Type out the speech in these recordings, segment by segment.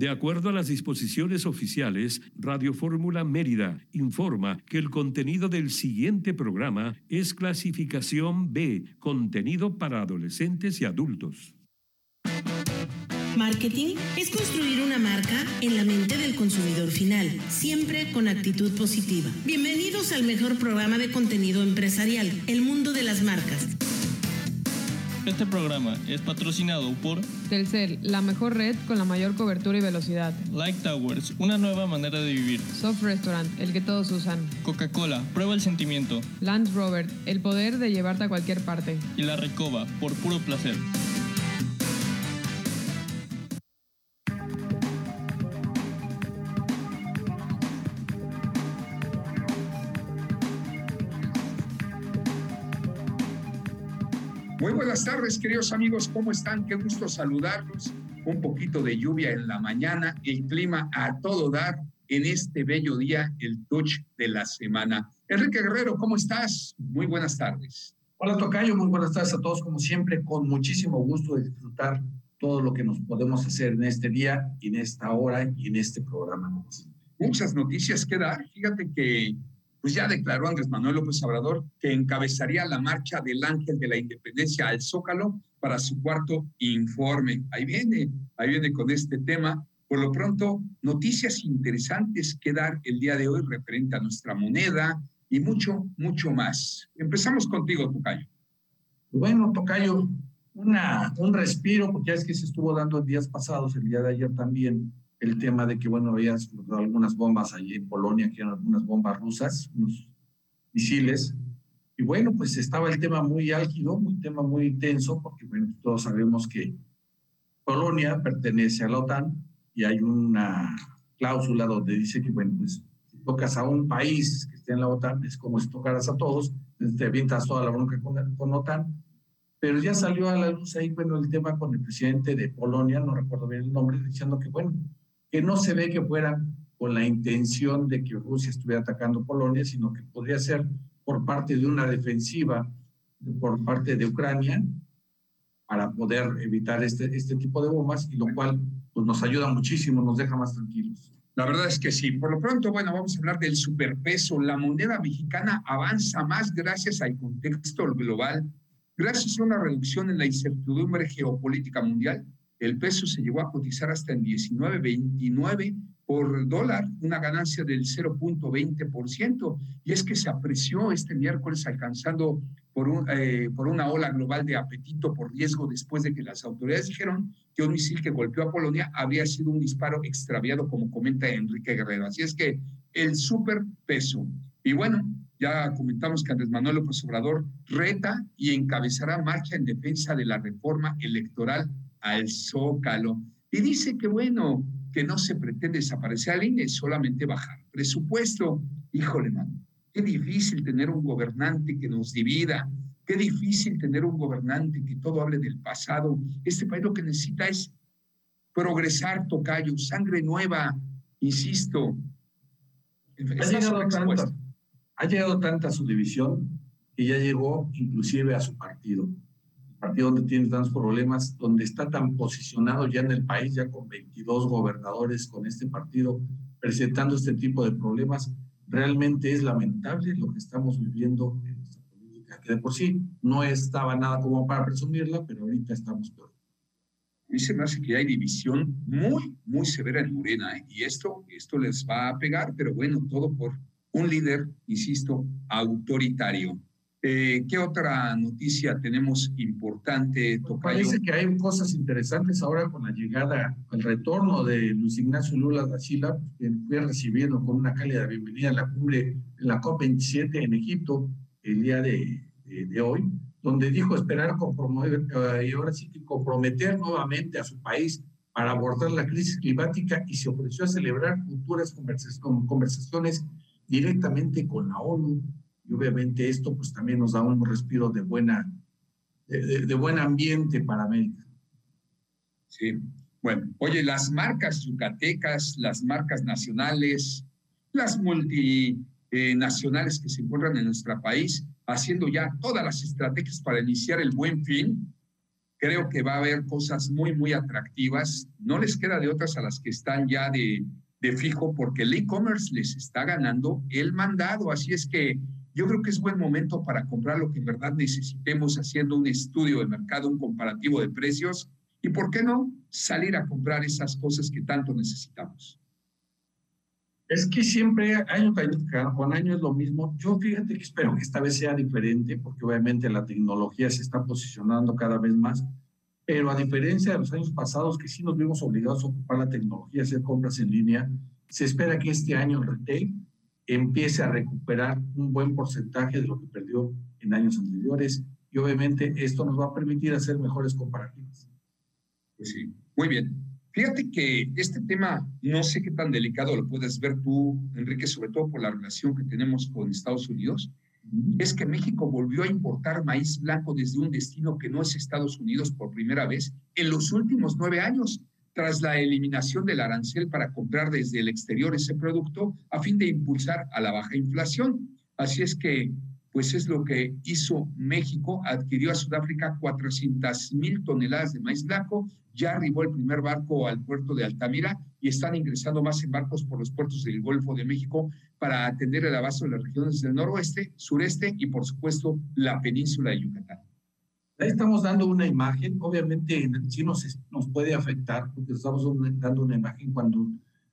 De acuerdo a las disposiciones oficiales, Radio Fórmula Mérida informa que el contenido del siguiente programa es clasificación B, contenido para adolescentes y adultos. Marketing es construir una marca en la mente del consumidor final, siempre con actitud positiva. Bienvenidos al mejor programa de contenido empresarial, El Mundo de las Marcas. Este programa es patrocinado por Telcel, la mejor red con la mayor cobertura y velocidad. Light Towers, una nueva manera de vivir. Soft Restaurant, el que todos usan. Coca-Cola, prueba el sentimiento. Land Rover, el poder de llevarte a cualquier parte. Y La Recoba, por puro placer. Muy buenas tardes, queridos amigos, ¿cómo están? Qué gusto saludarlos. Un poquito de lluvia en la mañana, el clima a todo dar en este bello día, el touch de la semana. Enrique Guerrero, ¿cómo estás? Muy buenas tardes. Hola, Tocayo, muy buenas tardes a todos, como siempre, con muchísimo gusto de disfrutar todo lo que nos podemos hacer en este día, en esta hora y en este programa. Muchas noticias que dar, fíjate que pues ya declaró Andrés Manuel López Obrador que encabezaría la marcha del Ángel de la Independencia al Zócalo para su cuarto informe. Ahí viene con este tema. Por lo pronto, noticias interesantes que dar el día de hoy referente a nuestra moneda y mucho, mucho más. Empezamos contigo, Tocayo. Bueno, Tocayo, un respiro, porque es que se estuvo dando en días pasados, el día de ayer también, el tema de que, bueno, había algunas bombas allí en Polonia, que eran algunas bombas rusas, unos misiles, y bueno, pues estaba el tema muy álgido, un tema muy tenso, porque bueno, todos sabemos que Polonia pertenece a la OTAN, y hay una cláusula donde dice que, bueno, pues si tocas a un país que esté en la OTAN, es como si tocaras a todos, te avientas toda la bronca con OTAN, pero ya salió a la luz ahí, bueno, el tema con el presidente de Polonia, no recuerdo bien el nombre, diciendo que, bueno, que no se ve que fuera con la intención de que Rusia estuviera atacando Polonia, sino que podría ser por parte de una defensiva por parte de Ucrania para poder evitar este tipo de bombas, y lo cual pues, nos ayuda muchísimo, nos deja más tranquilos. La verdad es que sí. Por lo pronto, bueno, vamos a hablar del superpeso. La moneda mexicana avanza más gracias al contexto global. Gracias a una reducción en la incertidumbre geopolítica mundial, el peso se llegó a cotizar hasta en 19.29 por dólar, una ganancia del 0.20%. Y es que se apreció este miércoles alcanzando por una ola global de apetito por riesgo después de que las autoridades dijeron que un misil que golpeó a Polonia habría sido un disparo extraviado, como comenta Enrique Guerrero. Así es que el superpeso. Y bueno, ya comentamos que Andrés Manuel López Obrador reta y encabezará marcha en defensa de la reforma electoral al Zócalo. Y dice que, bueno, que no se pretende desaparecer al INE, solamente bajar presupuesto. Híjole, man, qué difícil tener un gobernante que nos divida, qué difícil tener un gobernante que todo hable del pasado. Este país lo que necesita es progresar, Tocayo, sangre nueva, insisto. Ha llegado tanta su división que ya llegó inclusive a su partido. Partido donde tiene tantos problemas, donde está tan posicionado ya en el país, ya con 22 gobernadores con este partido, presentando este tipo de problemas, realmente es lamentable lo que estamos viviendo en nuestra política, que de por sí no estaba nada como para presumirla, pero ahorita estamos peor. A mí se me hace que hay división muy, muy severa en Morena, ¿eh? Y esto les va a pegar, pero bueno, todo por un líder, insisto, autoritario. ¿Qué otra noticia tenemos importante, Tocayo? Parece que hay cosas interesantes ahora con la llegada, el retorno de Luis Ignacio Lula da Silva, que fue recibido con una cálida bienvenida a la cumbre, en la COP27 en Egipto, el día de hoy, donde dijo esperar y ahora sí que comprometer nuevamente a su país para abordar la crisis climática, y se ofreció a celebrar futuras conversaciones directamente con la ONU. Y obviamente esto pues también nos da un respiro de buen ambiente para América. Sí, bueno, oye, las marcas yucatecas, las marcas nacionales, las multinacionales que se encuentran en nuestro país, haciendo ya todas las estrategias para iniciar el Buen Fin, Creo que va a haber cosas muy, muy atractivas. No les queda de otras a las que están ya de fijo, porque el e-commerce les está ganando el mandado. Así es que yo creo que es buen momento para comprar lo que en verdad necesitemos, haciendo un estudio de mercado, un comparativo de precios. Y por qué no salir a comprar esas cosas que tanto necesitamos. Es que siempre, año con año es lo mismo. Yo fíjate que espero que esta vez sea diferente, porque obviamente la tecnología se está posicionando cada vez más, pero a diferencia de los años pasados, que sí nos vimos obligados a ocupar la tecnología, hacer compras en línea, se espera que este año el retail empiece a recuperar un buen porcentaje de lo que perdió en años anteriores, y obviamente esto nos va a permitir hacer mejores comparativas. Pues sí, muy bien. Fíjate que este tema, no sé qué tan delicado lo puedes ver tú, Enrique, sobre todo por la relación que tenemos con Estados Unidos, es que México volvió a importar maíz blanco desde un destino que no es Estados Unidos por primera vez en los últimos 9 años, tras la eliminación del arancel para comprar desde el exterior ese producto a fin de impulsar a la baja inflación. Así es que pues es lo que hizo México, adquirió a Sudáfrica 400,000 toneladas de maíz blanco, ya arribó el primer barco al puerto de Altamira y están ingresando más embarcos por los puertos del Golfo de México para atender el abasto de las regiones del noroeste, sureste y por supuesto la península de Yucatán. Ahí estamos dando una imagen, obviamente sí nos puede afectar porque estamos dando una imagen cuando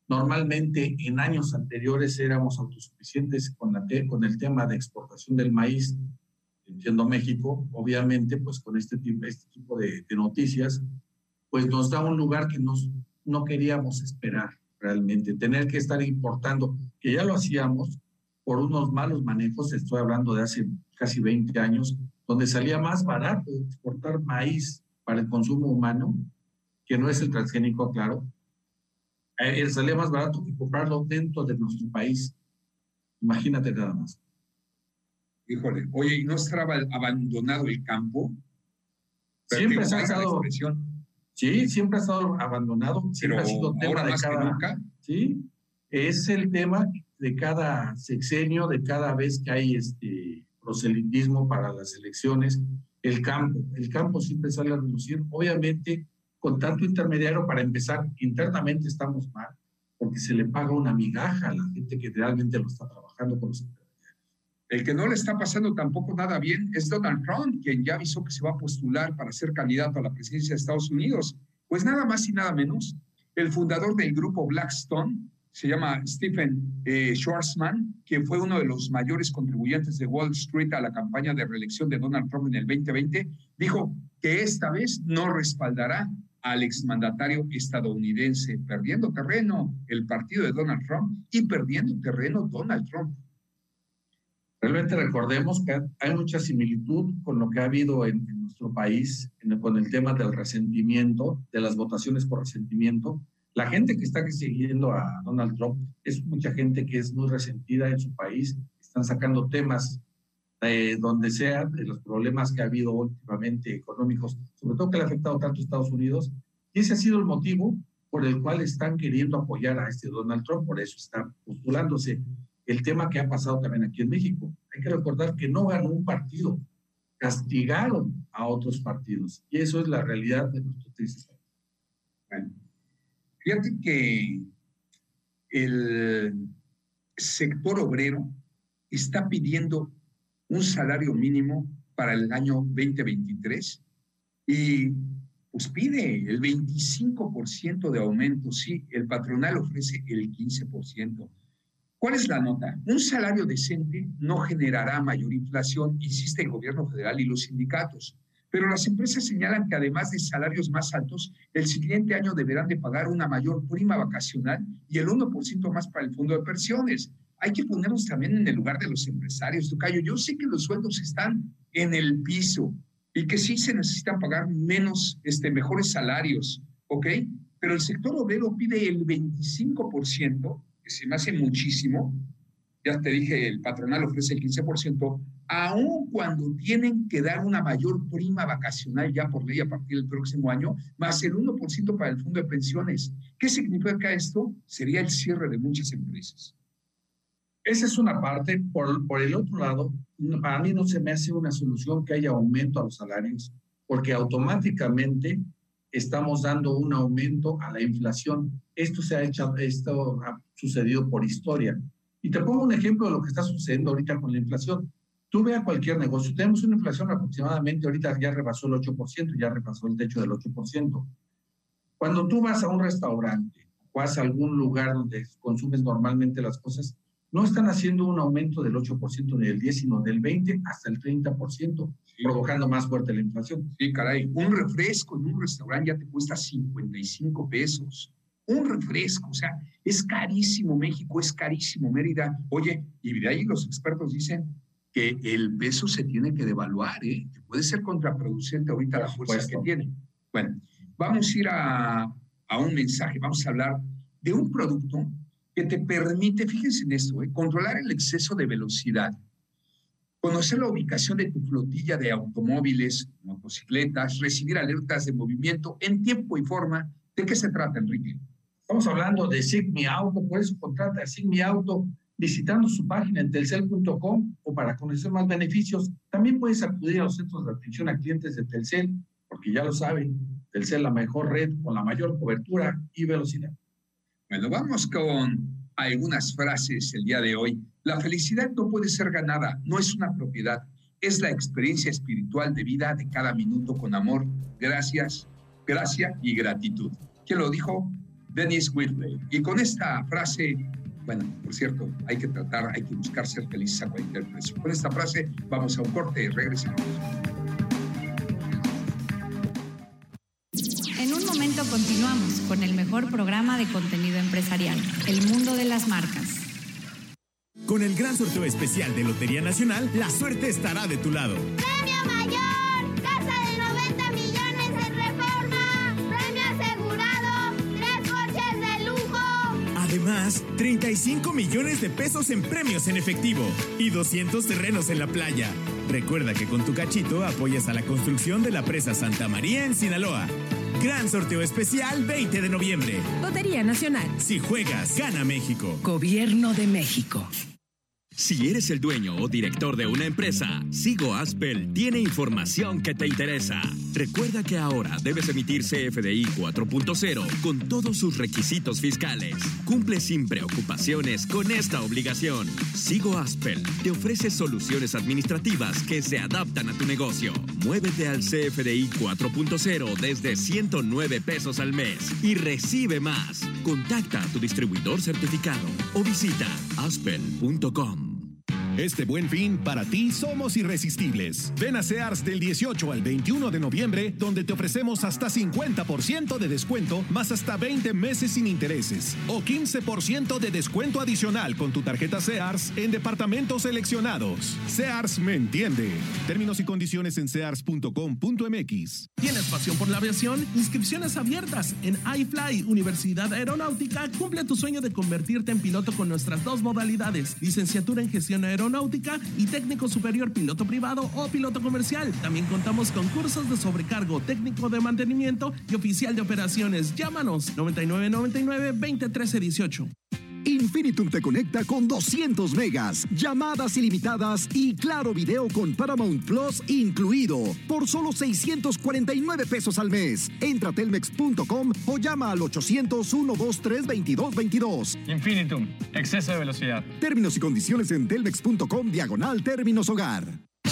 normalmente en años anteriores éramos autosuficientes con el tema de exportación del maíz, entiendo México, obviamente pues con este tipo de noticias, pues nos da un lugar que no queríamos esperar realmente, tener que estar importando, que ya lo hacíamos por unos malos manejos, estoy hablando de hace casi 20 años, donde salía más barato exportar maíz para el consumo humano, que no es el transgénico, claro, salía más barato que comprarlo dentro de nuestro país. Imagínate nada más. Híjole, oye, ¿y no estaba abandonado el campo? Siempre ha estado. Sí, siempre ha estado abandonado. Siempre ha sido tema de cada. Sí, es el tema de cada sexenio, de cada vez que hay proselitismo para las elecciones. El campo siempre sale a reducir, obviamente. Con tanto intermediario, para empezar, internamente estamos mal, porque se le paga una migaja a la gente que realmente lo está trabajando con los intermediarios. El que no le está pasando tampoco nada bien es Donald Trump, quien ya avisó que se va a postular para ser candidato a la presidencia de Estados Unidos. Pues nada más y nada menos, el fundador del grupo Blackstone, se llama Stephen Schwarzman, que fue uno de los mayores contribuyentes de Wall Street a la campaña de reelección de Donald Trump en el 2020, dijo que esta vez no respaldará al exmandatario estadounidense, perdiendo terreno el partido de Donald Trump y perdiendo terreno Donald Trump. Realmente recordemos que hay mucha similitud con lo que ha habido en nuestro país, con el tema del resentimiento, de las votaciones por resentimiento. La gente que está siguiendo a Donald Trump es mucha gente que es muy resentida en su país, están sacando temas donde sea, de los problemas que ha habido últimamente económicos, sobre todo que le ha afectado tanto a Estados Unidos, y ese ha sido el motivo por el cual están queriendo apoyar a Donald Trump, por eso está postulándose. El tema que ha pasado también aquí en México, hay que recordar que no ganó un partido, castigaron a otros partidos, y eso es la realidad de nuestro país. Bueno, fíjate que el sector obrero está pidiendo un salario mínimo para el año 2023 y pues pide el 25% de aumento, sí, el patronal ofrece el 15%. ¿Cuál es la nota? Un salario decente no generará mayor inflación, insiste el gobierno federal y los sindicatos, pero las empresas señalan que además de salarios más altos, el siguiente año deberán de pagar una mayor prima vacacional y el 1% más para el fondo de pensiones. Hay que ponernos también en el lugar de los empresarios, Tocayo. Yo sé que los sueldos están en el piso y que sí se necesitan pagar menos, mejores salarios, ¿ok? Pero el sector obrero pide el 25%, que se me hace muchísimo, ya te dije, el patronal ofrece el 15%, aun cuando tienen que dar una mayor prima vacacional ya por ley a partir del próximo año, más el 1% para el fondo de pensiones. ¿Qué significa esto? Sería el cierre de muchas empresas. Esa es una parte. Por el otro lado, a mí no se me hace una solución que haya aumento a los salarios. porque automáticamente estamos dando un aumento a la inflación. Esto ha sucedido por historia. Y te pongo un ejemplo de lo que está sucediendo ahorita con la inflación. Tú ve a cualquier negocio, tenemos una inflación aproximadamente, ahorita ya rebasó el 8%, ya rebasó el techo del 8%. Cuando tú vas a un restaurante o vas a algún lugar donde consumes normalmente las cosas, no están haciendo un aumento del 8% ni del 10%, sino del 20% hasta el 30%, sí, provocando más fuerte la inflación. Sí, caray, un refresco en un restaurante ya te cuesta 55 pesos. Un refresco, o sea, es carísimo México, es carísimo Mérida. Oye, y de ahí los expertos dicen que el peso se tiene que devaluar, que puede ser contraproducente ahorita la fuerza que tiene. Bueno, vamos a ir a un mensaje, vamos a hablar de un producto que te permite, fíjense en esto, controlar el exceso de velocidad, conocer la ubicación de tu flotilla de automóviles, motocicletas, recibir alertas de movimiento en tiempo y forma. ¿De qué se trata, Enrique? Estamos hablando de Sigmi Auto, por eso contrata a Sigmi Auto visitando su página en telcel.com o para conocer más beneficios. También puedes acudir a los centros de atención a clientes de Telcel, porque ya lo saben, Telcel la mejor red con la mayor cobertura y velocidad. Bueno, vamos con algunas frases el día de hoy. La felicidad no puede ser ganada, no es una propiedad, es la experiencia espiritual de vida de cada minuto con amor, gracia y gratitud. ¿Quién lo dijo? Dennis Whitley. Y con esta frase, bueno, por cierto, hay que buscar ser felices a cualquier precio. Con esta frase vamos a un corte y regresamos. En un momento continuamos con el mejor programa de contenido empresarial, El Mundo de las Marcas. Con el gran sorteo especial de Lotería Nacional, la suerte estará de tu lado. ¡Premio mayor! Además, 35 millones de pesos en premios en efectivo y 200 terrenos en la playa. Recuerda que con tu cachito apoyas a la construcción de la presa Santa María en Sinaloa. Gran sorteo especial 20 de noviembre. Lotería Nacional. Si juegas, gana México. Gobierno de México. Si eres el dueño o director de una empresa, Sigo Aspel tiene información que te interesa. Recuerda que ahora debes emitir CFDI 4.0 con todos sus requisitos fiscales. Cumple sin preocupaciones con esta obligación. Sigo Aspel te ofrece soluciones administrativas que se adaptan a tu negocio. Muévete al CFDI 4.0 desde 109 pesos al mes y recibe más. Contacta a tu distribuidor certificado o visita aspel.com. Este buen fin, para ti, somos irresistibles. Ven a Sears del 18 al 21 de noviembre, donde te ofrecemos hasta 50% de descuento, más hasta 20 meses sin intereses, o 15% de descuento adicional con tu tarjeta Sears en departamentos seleccionados. Sears me entiende. Términos y condiciones en sears.com.mx. ¿Tienes pasión por la aviación? Inscripciones abiertas en iFly, Universidad Aeronáutica. Cumple tu sueño de convertirte en piloto con nuestras dos modalidades, licenciatura en gestión aeronáutica y técnico superior, piloto privado o piloto comercial. También contamos con cursos de sobrecargo, técnico de mantenimiento y oficial de operaciones. Llámanos 9999-201318. Infinitum te conecta con 200 megas, llamadas ilimitadas y claro video con Paramount Plus incluido por solo 649 pesos al mes. Entra a telmex.com o llama al 800-123-2222. Infinitum, exceso de velocidad. Términos y condiciones en telmex.com/términos hogar.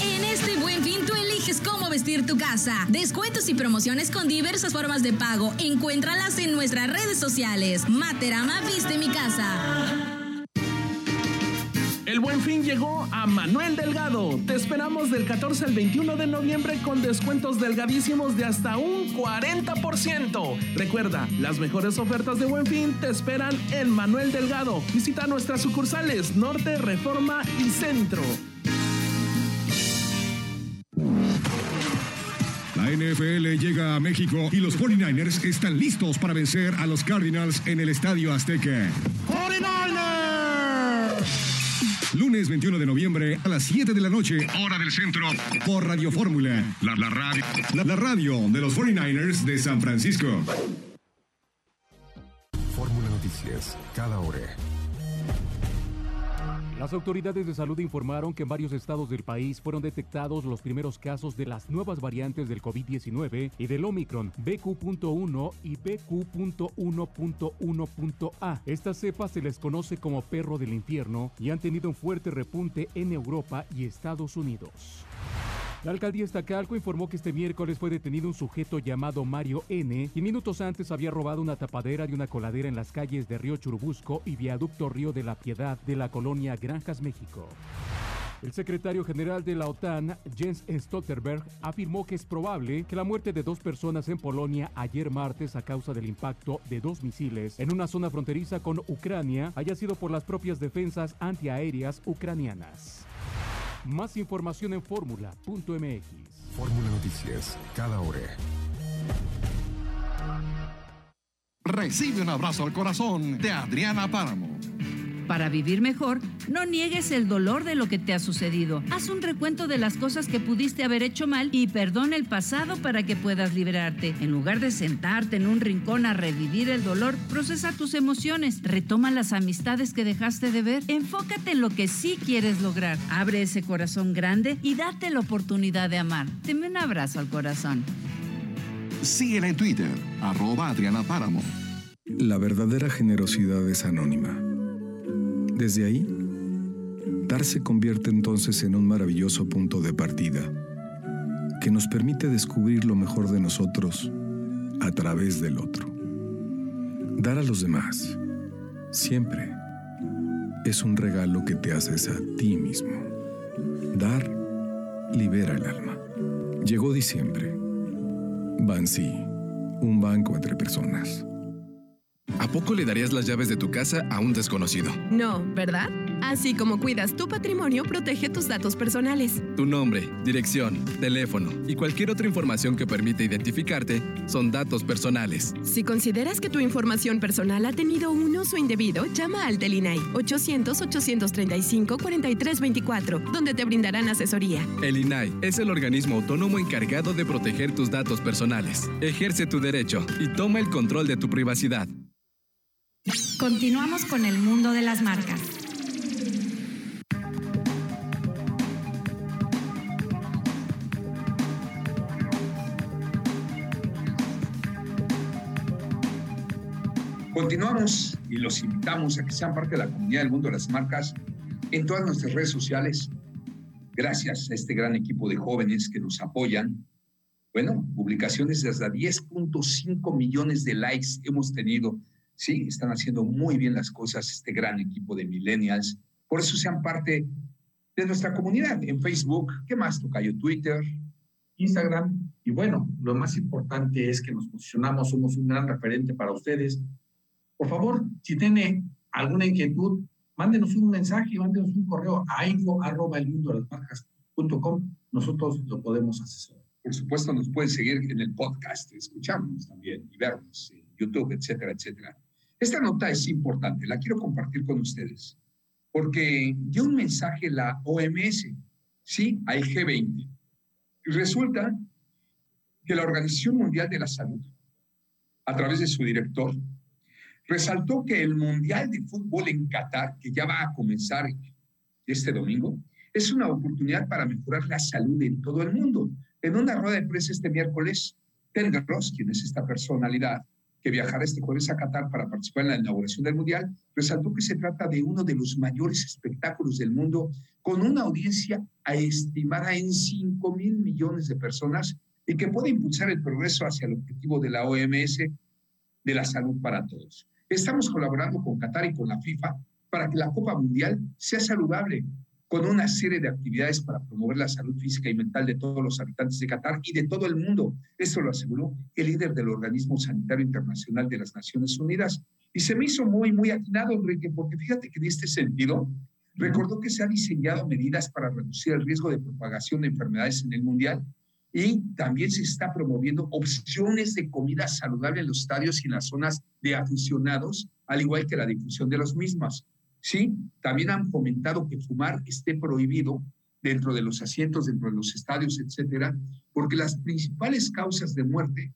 En este buen fin tú eliges cómo vestir tu casa. Descuentos y promociones con diversas formas de pago. Encuéntralas en nuestras redes sociales. Materama Viste Mi Casa. El buen fin llegó a Manuel Delgado. Te esperamos del 14 al 21 de noviembre con descuentos delgadísimos de hasta un 40%. Recuerda, las mejores ofertas de buen fin te esperan en Manuel Delgado. Visita nuestras sucursales Norte, Reforma y Centro. La NFL llega a México y los 49ers están listos para vencer a los Cardinals en el Estadio Azteca. ¡49ers! Lunes 21 de noviembre a las 7 de la noche, hora del centro, por Radio Fórmula, la radio de los 49ers de San Francisco. Fórmula Noticias, cada hora. Las autoridades de salud informaron que en varios estados del país fueron detectados los primeros casos de las nuevas variantes del COVID-19 y del Omicron BQ.1 y BQ.1.1.A. Estas cepas se les conoce como perro del infierno y han tenido un fuerte repunte en Europa y Estados Unidos. La alcaldía Iztacalco informó que este miércoles fue detenido un sujeto llamado Mario N., quien minutos antes había robado una tapadera de una coladera en las calles de Río Churubusco y Viaducto Río de la Piedad de la colonia Granjas, México. El secretario general de la OTAN, Jens Stoltenberg, afirmó que es probable que la muerte de 2 personas en Polonia ayer martes a causa del impacto de 2 misiles en una zona fronteriza con Ucrania haya sido por las propias defensas antiaéreas ucranianas. Más información en fórmula.mx. Fórmula Noticias, cada hora. Recibe un abrazo al corazón de Adriana Páramo. Para vivir mejor, no niegues el dolor de lo que te ha sucedido. Haz un recuento de las cosas que pudiste haber hecho mal y perdona el pasado para que puedas liberarte. En lugar de sentarte en un rincón a revivir el dolor, procesa tus emociones, retoma las amistades que dejaste de ver, enfócate en lo que sí quieres lograr. Abre ese corazón grande y date la oportunidad de amar. Deme un abrazo al corazón. Síguela en Twitter, @AdrianaPáramo. La verdadera generosidad es anónima. Desde ahí, dar se convierte entonces en un maravilloso punto de partida que nos permite descubrir lo mejor de nosotros a través del otro. Dar a los demás siempre es un regalo que te haces a ti mismo. Dar libera el alma. Llegó diciembre. Bansi, un banco entre personas. ¿A poco le darías las llaves de tu casa a un desconocido? No, ¿verdad? Así como cuidas tu patrimonio, protege tus datos personales. Tu nombre, dirección, teléfono y cualquier otra información que permite identificarte son datos personales. Si consideras que tu información personal ha tenido un uso indebido, llama al TELINAI 800-835-4324, donde te brindarán asesoría. El INAI es el organismo autónomo encargado de proteger tus datos personales. Ejerce tu derecho y toma el control de tu privacidad. Continuamos con el mundo de las marcas. Continuamos y los invitamos a que sean parte de la comunidad del mundo de las marcas en todas nuestras redes sociales. Gracias a este gran equipo de jóvenes que nos apoyan. Bueno, publicaciones de hasta 10.5 millones de likes hemos tenido. Sí, están haciendo muy bien las cosas este gran equipo de millennials. Por eso sean parte de nuestra comunidad en Facebook. ¿Qué más, Tocayo? Twitter, Instagram. Y bueno, lo más importante es que nos posicionamos, somos un gran referente para ustedes. Por favor, si tiene alguna inquietud, mándenos un mensaje, mándenos un correo a info@elmundodelasmarcas.com. Nosotros lo podemos asesorar. Por supuesto, nos pueden seguir en el podcast, escucharnos también y vernos en YouTube, etcétera, etcétera. Esta nota es importante, la quiero compartir con ustedes, porque dio un mensaje la OMS, ¿sí?, al G20. Y resulta que la Organización Mundial de la Salud, a través de su director, resaltó que el Mundial de Fútbol en Qatar, que ya va a comenzar este domingo, es una oportunidad para mejorar la salud en todo el mundo. En una rueda de prensa este miércoles, Ted Gross, quien es esta personalidad que viajará este jueves a Qatar para participar en la inauguración del Mundial, resaltó que se trata de uno de los mayores espectáculos del mundo, con una audiencia estimada en 5,000 millones de personas y que puede impulsar el progreso hacia el objetivo de la OMS de la salud para todos. Estamos colaborando con Qatar y con la FIFA para que la Copa Mundial sea saludable, con una serie de actividades para promover la salud física y mental de todos los habitantes de Qatar y de todo el mundo. Esto lo aseguró el líder del Organismo Sanitario Internacional de las Naciones Unidas. Y se me hizo muy, muy atinado, Enrique, porque fíjate que en este sentido recordó que se han diseñado medidas para reducir el riesgo de propagación de enfermedades en el Mundial y también se está promoviendo opciones de comida saludable en los estadios y en las zonas de aficionados, al igual que la difusión de los mismas. Sí, también han fomentado que fumar esté prohibido dentro de los asientos, dentro de los estadios, etcétera, porque las principales causas de muerte,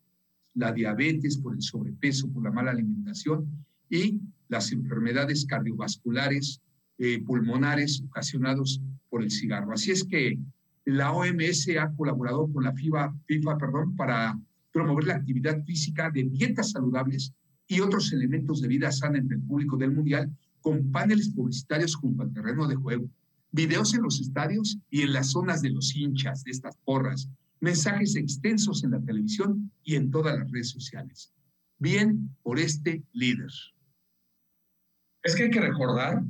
la diabetes por el sobrepeso, por la mala alimentación y las enfermedades cardiovasculares, pulmonares ocasionados por el cigarro. Así es que la OMS ha colaborado con la FIFA, para promover la actividad física de dietas saludables y otros elementos de vida sana entre el público del Mundial, con paneles publicitarios junto al terreno de juego, videos en los estadios y en las zonas de los hinchas de estas porras, mensajes extensos en la televisión y en todas las redes sociales. Bien por este líder. Es que hay que recordar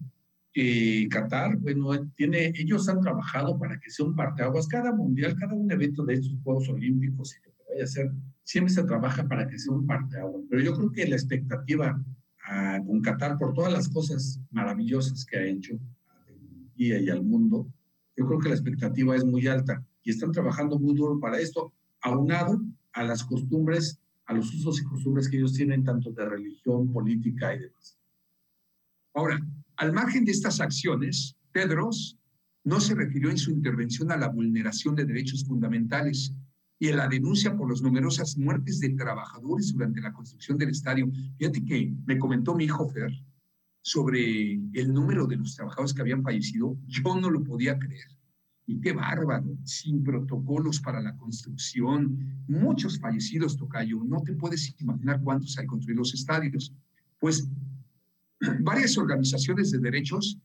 que Qatar, ellos han trabajado para que sea un parteaguas. Cada mundial, cada un evento de estos Juegos Olímpicos y lo que vaya a ser, siempre se trabaja para que sea un parteaguas. Pero yo creo que la expectativa con Qatar, por todas las cosas maravillosas que ha hecho a Turquía y al mundo, yo creo que la expectativa es muy alta y están trabajando muy duro para esto, aunado a las costumbres, a los usos y costumbres que ellos tienen, tanto de religión, política y demás. Ahora, al margen de estas acciones, Tedros no se refirió en su intervención a la vulneración de derechos fundamentales y a la denuncia por las numerosas muertes de trabajadores durante la construcción del estadio. Fíjate que me comentó mi hijo Fer sobre el número de los trabajadores que habían fallecido. Yo no lo podía creer. Y qué bárbaro, sin protocolos para la construcción. Muchos fallecidos, tocayo. No te puedes imaginar cuántos hay construir los estadios. Pues varias organizaciones de derechos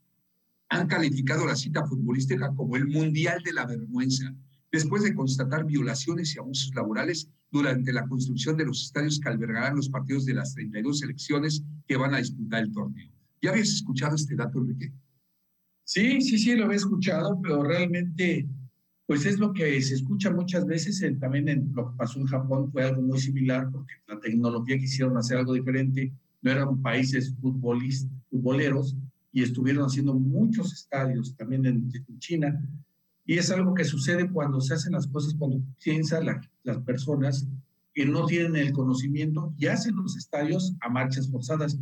han calificado la cita futbolística como el Mundial de la Vergüenza, después de constatar violaciones y abusos laborales durante la construcción de los estadios que albergarán los partidos de las 32 selecciones que van a disputar el torneo. ¿Ya habías escuchado este dato, Enrique? Sí, lo había escuchado, pero realmente, pues es lo que se escucha muchas veces, también en lo que pasó en Japón fue algo muy similar, porque la tecnología quisieron hacer algo diferente, no eran países futboleros, y estuvieron haciendo muchos estadios, también en China. Y es algo que sucede cuando se hacen las cosas, cuando piensan las personas que no tienen el conocimiento y hacen los estadios a marchas forzadas.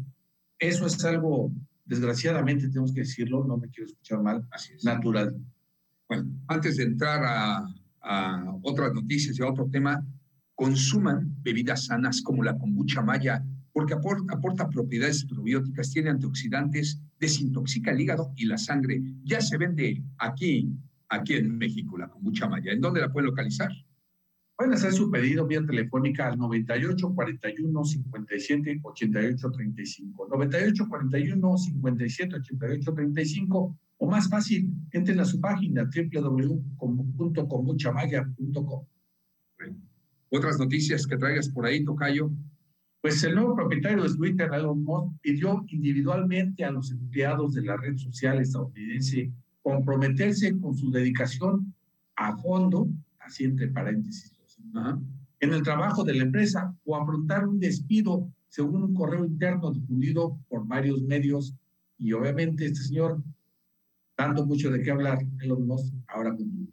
Eso es algo, desgraciadamente, tenemos que decirlo, no me quiero escuchar mal, así es, natural. Bueno, antes de entrar a otras noticias y a otro tema, consuman bebidas sanas como la kombucha maya, porque aporta propiedades probióticas, tiene antioxidantes, desintoxica el hígado y la sangre. Ya se vende aquí en México, la kombucha maya. ¿En dónde la pueden localizar? Pueden hacer su pedido vía telefónica al 98 41 57 88 35. 98 41 57 88 35. O más fácil, entren a su página www.kombuchamaya.com. Bueno, otras noticias que traigas por ahí, tocayo. Pues el nuevo propietario de Twitter, Elon Musk, pidió individualmente a los empleados de la red social estadounidense comprometerse con su dedicación a fondo, así entre paréntesis, en el trabajo de la empresa o afrontar un despido, según un correo interno difundido por varios medios. Y obviamente este señor, dando mucho de qué hablar, Elon Musk, ahora con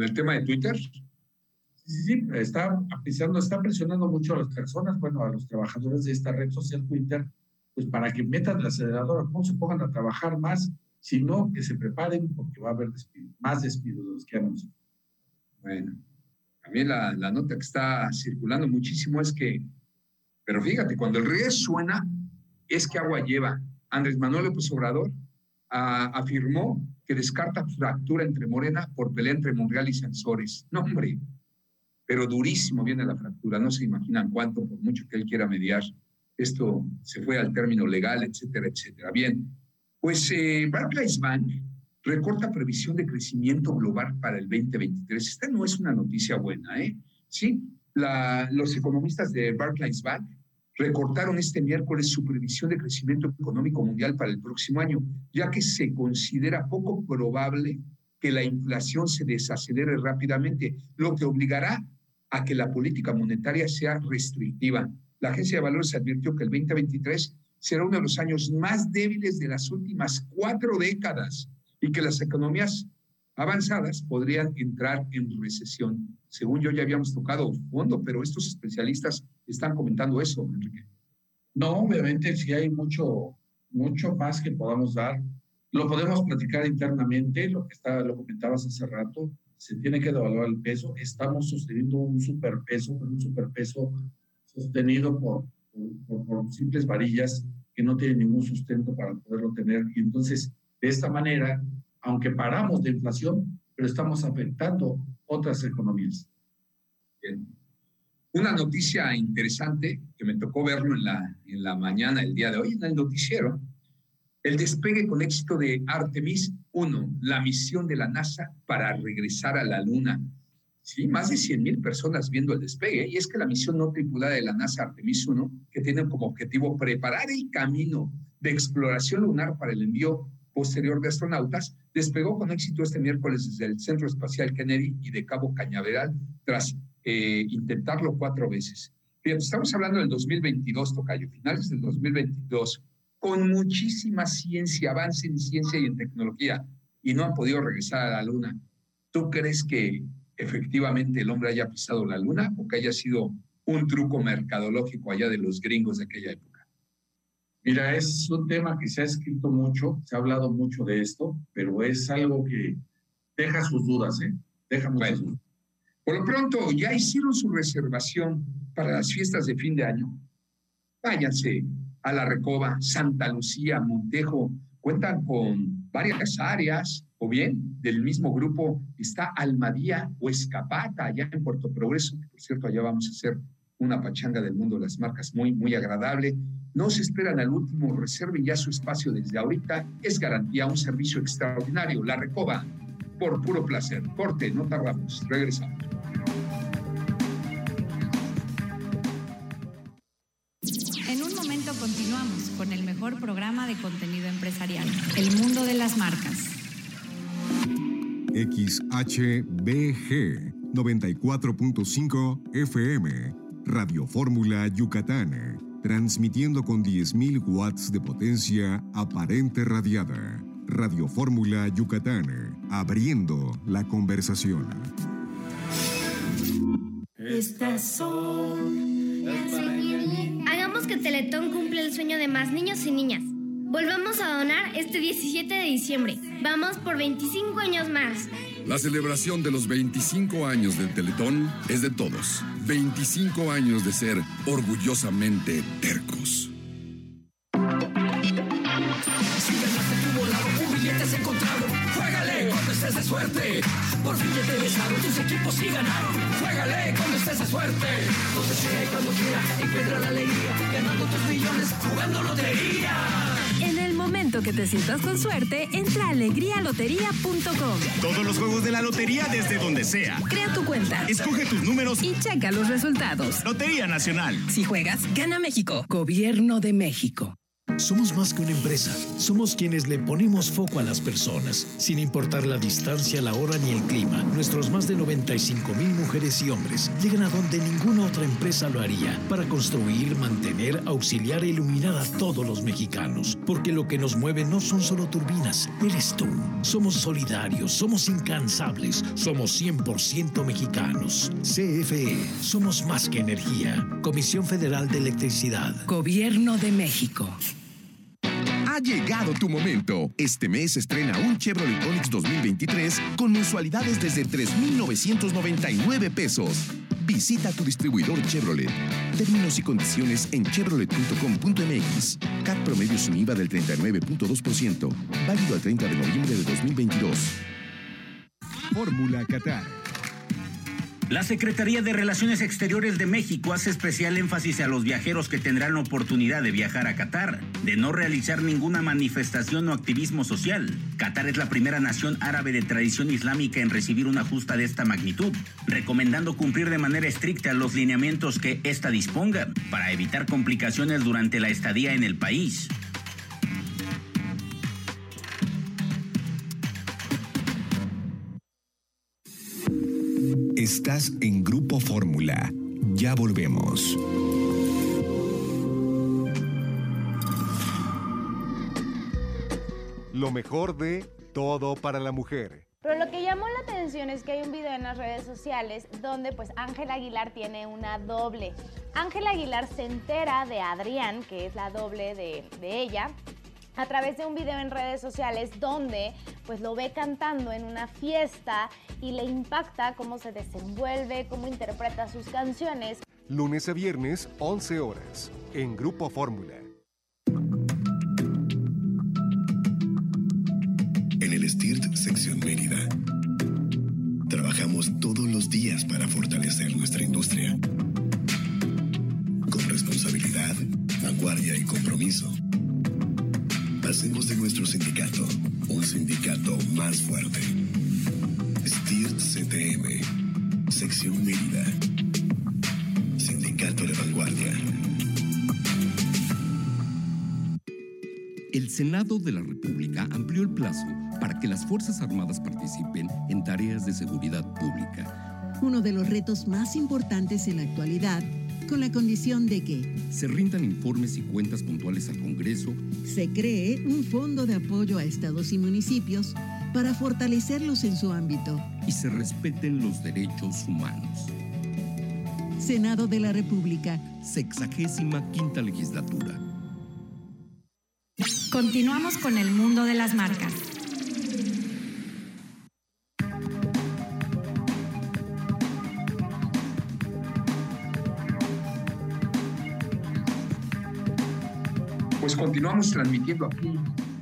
el tema de Twitter. Sí, está presionando mucho a las personas, a los trabajadores de esta red social Twitter, pues para que metan la aceleradora, no se pongan a trabajar más, sino que se preparen porque va a haber más despidos de los que anuncian. Bueno, también la nota que está circulando muchísimo es que, pero fíjate, cuando el río suena, es que agua lleva. Andrés Manuel López Obrador afirmó que descarta fractura entre Morena por pelea entre Monreal y Sansores. No, hombre, pero durísimo viene la fractura, no se imaginan cuánto, por mucho que él quiera mediar. Esto se fue al término legal, etcétera, etcétera. Bien. Pues Barclays Bank recorta previsión de crecimiento global para el 2023. Esta no es una noticia buena, ¿eh? Sí, los economistas de Barclays Bank recortaron este miércoles su previsión de crecimiento económico mundial para el próximo año, ya que se considera poco probable que la inflación se desacelere rápidamente, lo que obligará a que la política monetaria sea restrictiva. La agencia de valores advirtió que el 2023 será uno de los años más débiles de las últimas 4 décadas y que las economías avanzadas podrían entrar en recesión. Según yo, ya habíamos tocado fondo, pero estos especialistas están comentando eso, Enrique. No, obviamente sí hay mucho más que podamos dar. Lo podemos platicar internamente, lo comentabas hace rato, se tiene que devaluar el peso. Estamos sosteniendo un superpeso sostenido por simples varillas que no tiene ningún sustento para poderlo tener. Y entonces, de esta manera, aunque paramos de inflación, pero estamos afectando otras economías. Bien. Una noticia interesante que me tocó verlo en la mañana, el día de hoy, en el noticiero. El despegue con éxito de Artemis 1, la misión de la NASA para regresar a la Luna. Sí, más de 100,000 personas viendo el despegue. Y es que la misión no tripulada de la NASA Artemis 1, que tiene como objetivo preparar el camino de exploración lunar para el envío posterior de astronautas, despegó con éxito este miércoles desde el Centro Espacial Kennedy y de Cabo Cañaveral, tras intentarlo 4 veces. Bien, estamos hablando del 2022, Tocayo, finales del 2022, con muchísima ciencia, avance en ciencia y en tecnología, y no han podido regresar a la Luna. ¿Tú crees que efectivamente el hombre haya pisado la Luna o que haya sido un truco mercadológico allá de los gringos de aquella época? Mira, es un tema que se ha escrito mucho, se ha hablado mucho de esto, pero es algo que deja sus dudas, deja muchas dudas. Por lo pronto, ya hicieron su reservación para las fiestas de fin de año. Váyanse a La Recoba, Santa Lucía, Montejo, cuentan con varias áreas, o bien del mismo grupo está Almadía o Escapata, allá en Puerto Progreso, que por cierto allá vamos a hacer una pachanga del mundo de las marcas muy, muy agradable. No se esperan al último, reserven ya su espacio desde ahorita, es garantía, un servicio extraordinario. La Recoba, por puro placer. Corte, no tardamos, regresamos. En un momento continuamos con el mejor programa de contenido empresarial, El Mundo de las Marcas. XHBG 94.5 FM, Radio Fórmula Yucatán, transmitiendo con 10,000 watts de potencia aparente radiada. Radio Fórmula Yucatán, abriendo la conversación. Estas son las mañanitas. Hagamos que Teletón cumpla el sueño de más niños y niñas. Volvamos a donar este 17 de diciembre. Vamos por 25 años más. La celebración de los 25 años del Teletón es de todos. 25 años de ser orgullosamente tercos. Si ganaste tu volado, un billete has encontrado. Juégale cuando estés de suerte. Por fin ya te besaron, tus equipos sí ganaron. Juégale cuando estés de suerte. Entonces, cuando quieras, encuentra la alegría. Ganando tus millones, jugando lotería. En el momento que te sientas con suerte, entra a alegrialotería.com. Todos los juegos de la lotería desde donde sea. Crea tu cuenta. Escoge tus números y checa los resultados. Lotería Nacional. Si juegas, gana México. Gobierno de México. Somos más que una empresa. Somos quienes le ponemos foco a las personas, sin importar la distancia, la hora ni el clima. Nuestros más de 95,000 mujeres y hombres llegan a donde ninguna otra empresa lo haría, para construir, mantener, auxiliar e iluminar a todos los mexicanos. Porque lo que nos mueve no son solo turbinas, eres tú. Somos solidarios, somos incansables, somos 100% mexicanos. CFE, somos más que energía. Comisión Federal de Electricidad. Gobierno de México. Ha llegado tu momento. Este mes estrena un Chevrolet Onix 2023 con mensualidades desde $3,999. Visita tu distribuidor Chevrolet. Términos y condiciones en chevrolet.com.mx. CAT promedio sin IVA del 39.2%. Válido al 30 de noviembre de 2022. Fórmula Qatar. La Secretaría de Relaciones Exteriores de México hace especial énfasis a los viajeros que tendrán la oportunidad de viajar a Qatar, de no realizar ninguna manifestación o activismo social. Qatar es la primera nación árabe de tradición islámica en recibir una justa de esta magnitud, recomendando cumplir de manera estricta los lineamientos que ésta disponga para evitar complicaciones durante la estadía en el país. Estás en Grupo Fórmula. Ya volvemos. Lo mejor de Todo para la Mujer. Pero lo que llamó la atención es que hay un video en las redes sociales donde pues Ángela Aguilar tiene una doble. Ángela Aguilar se entera de Adrián, que es la doble de ella, a través de un video en redes sociales donde pues lo ve cantando en una fiesta y le impacta cómo se desenvuelve, cómo interpreta sus canciones. Lunes a viernes, 11 horas, en Grupo Fórmula. del STIRT Sección Mérida. Trabajamos todos los días para fortalecer nuestra industria. Con responsabilidad, vanguardia y compromiso. Hacemos de nuestro sindicato un sindicato más fuerte. STIRT CTM, Sección Mérida. Sindicato de Vanguardia. El Senado de la República amplió el plazo para que las Fuerzas Armadas participen en tareas de seguridad pública. Uno de los retos más importantes en la actualidad, con la condición de que se rindan informes y cuentas puntuales al Congreso, se cree un fondo de apoyo a estados y municipios para fortalecerlos en su ámbito y se respeten los derechos humanos. Senado de la República, 65ª Legislatura. Continuamos con el mundo de las marcas. Pues continuamos transmitiendo aquí.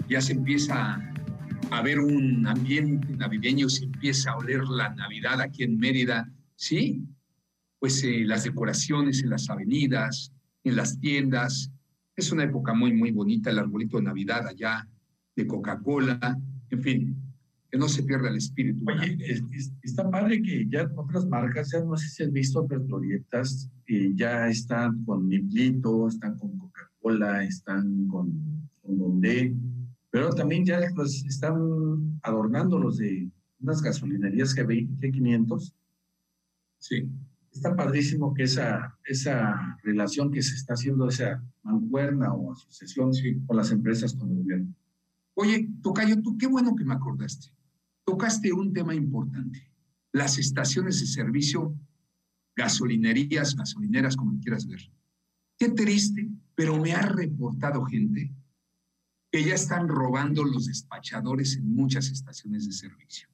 Ya se empieza a ver un ambiente navideño, se empieza a oler la Navidad aquí en Mérida, ¿sí? Pues las decoraciones en las avenidas, en las tiendas. Es una época muy, muy bonita, el arbolito de Navidad allá, de Coca-Cola, en fin, que no se pierda el espíritu. Oye, está padre que ya otras marcas, ya no sé si has visto otras glorietas, ya están con Niplito, están con Coca-Cola, están con Donde, pero también ya pues, están adornándolos de unas gasolinerías G500. Sí. Está padrísimo que esa relación que se está haciendo, esa mancuerna o asociación con las empresas, con el gobierno. Oye, Tocayo, tú qué bueno que me acordaste. Tocaste un tema importante. Las estaciones de servicio, gasolinerías, gasolineras, como quieras ver. Qué triste, pero me ha reportado gente que ya están robando los despachadores en muchas estaciones de servicio.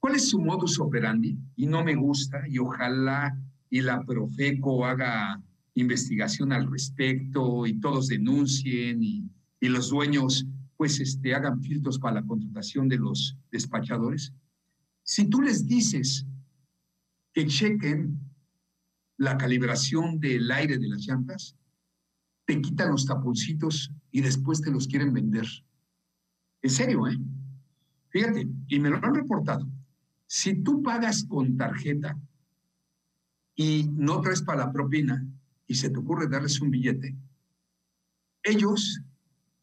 ¿Cuál es su modus operandi? Y no me gusta, y ojalá y la Profeco haga investigación al respecto, y todos denuncien, y los dueños pues hagan filtros para la contratación de los despachadores. Si tú les dices que chequen la calibración del aire de las llantas, te quitan los taponcitos y después te los quieren vender. En serio, ¿eh? Fíjate, y me lo han reportado. Si tú pagas con tarjeta y no traes para la propina y se te ocurre darles un billete, ellos